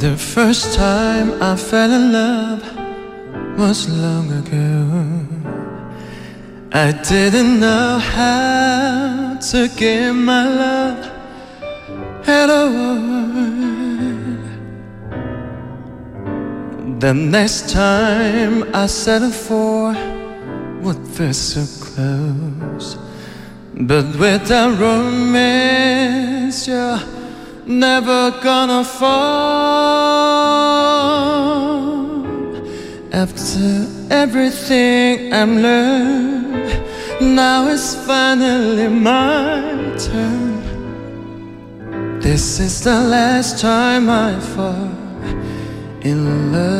The first time I fell in love was long ago. I didn't know how to give my love at all. The next time I settled for what felt so close, but without romance you're never gonna fall. After everything I've learned, now it's finally my turn. This is the last time I fall in love.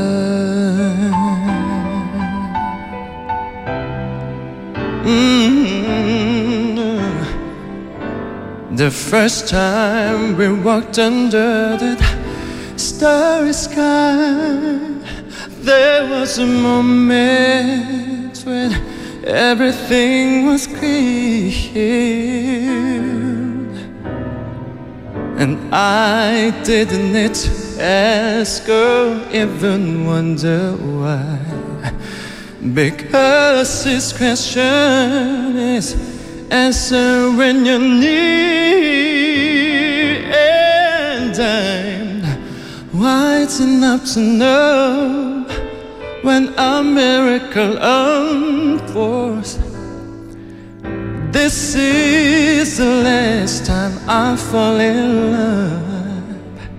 The first time we walked under that starry sky, there was a moment when everything was clear, and I didn't need to ask or even wonder why, because this question is answer when you're near. And I'm wise enough to know when a miracle unfolds. This is the last time I fall in love.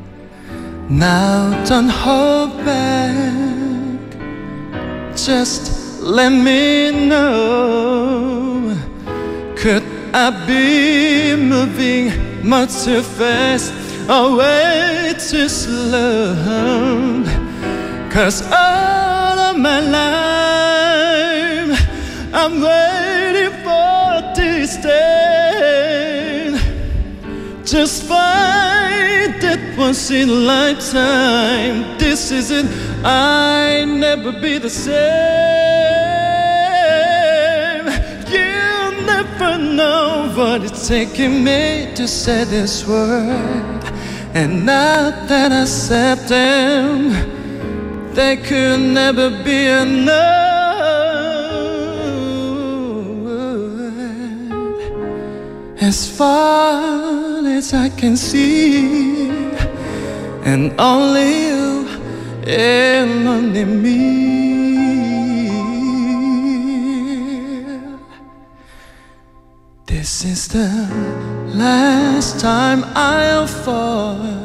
Now don't hold back, just let me know. Could I be moving much too fast or way too slow? 'Cause all of my life I'm waiting for this day. Just find that once in a lifetime. This is it, I'll never be the same. Know what it's taking me to say this word, and now that I said them, they could never be enough. As far as I can see, and only you and only me. This is the last time I'll fall.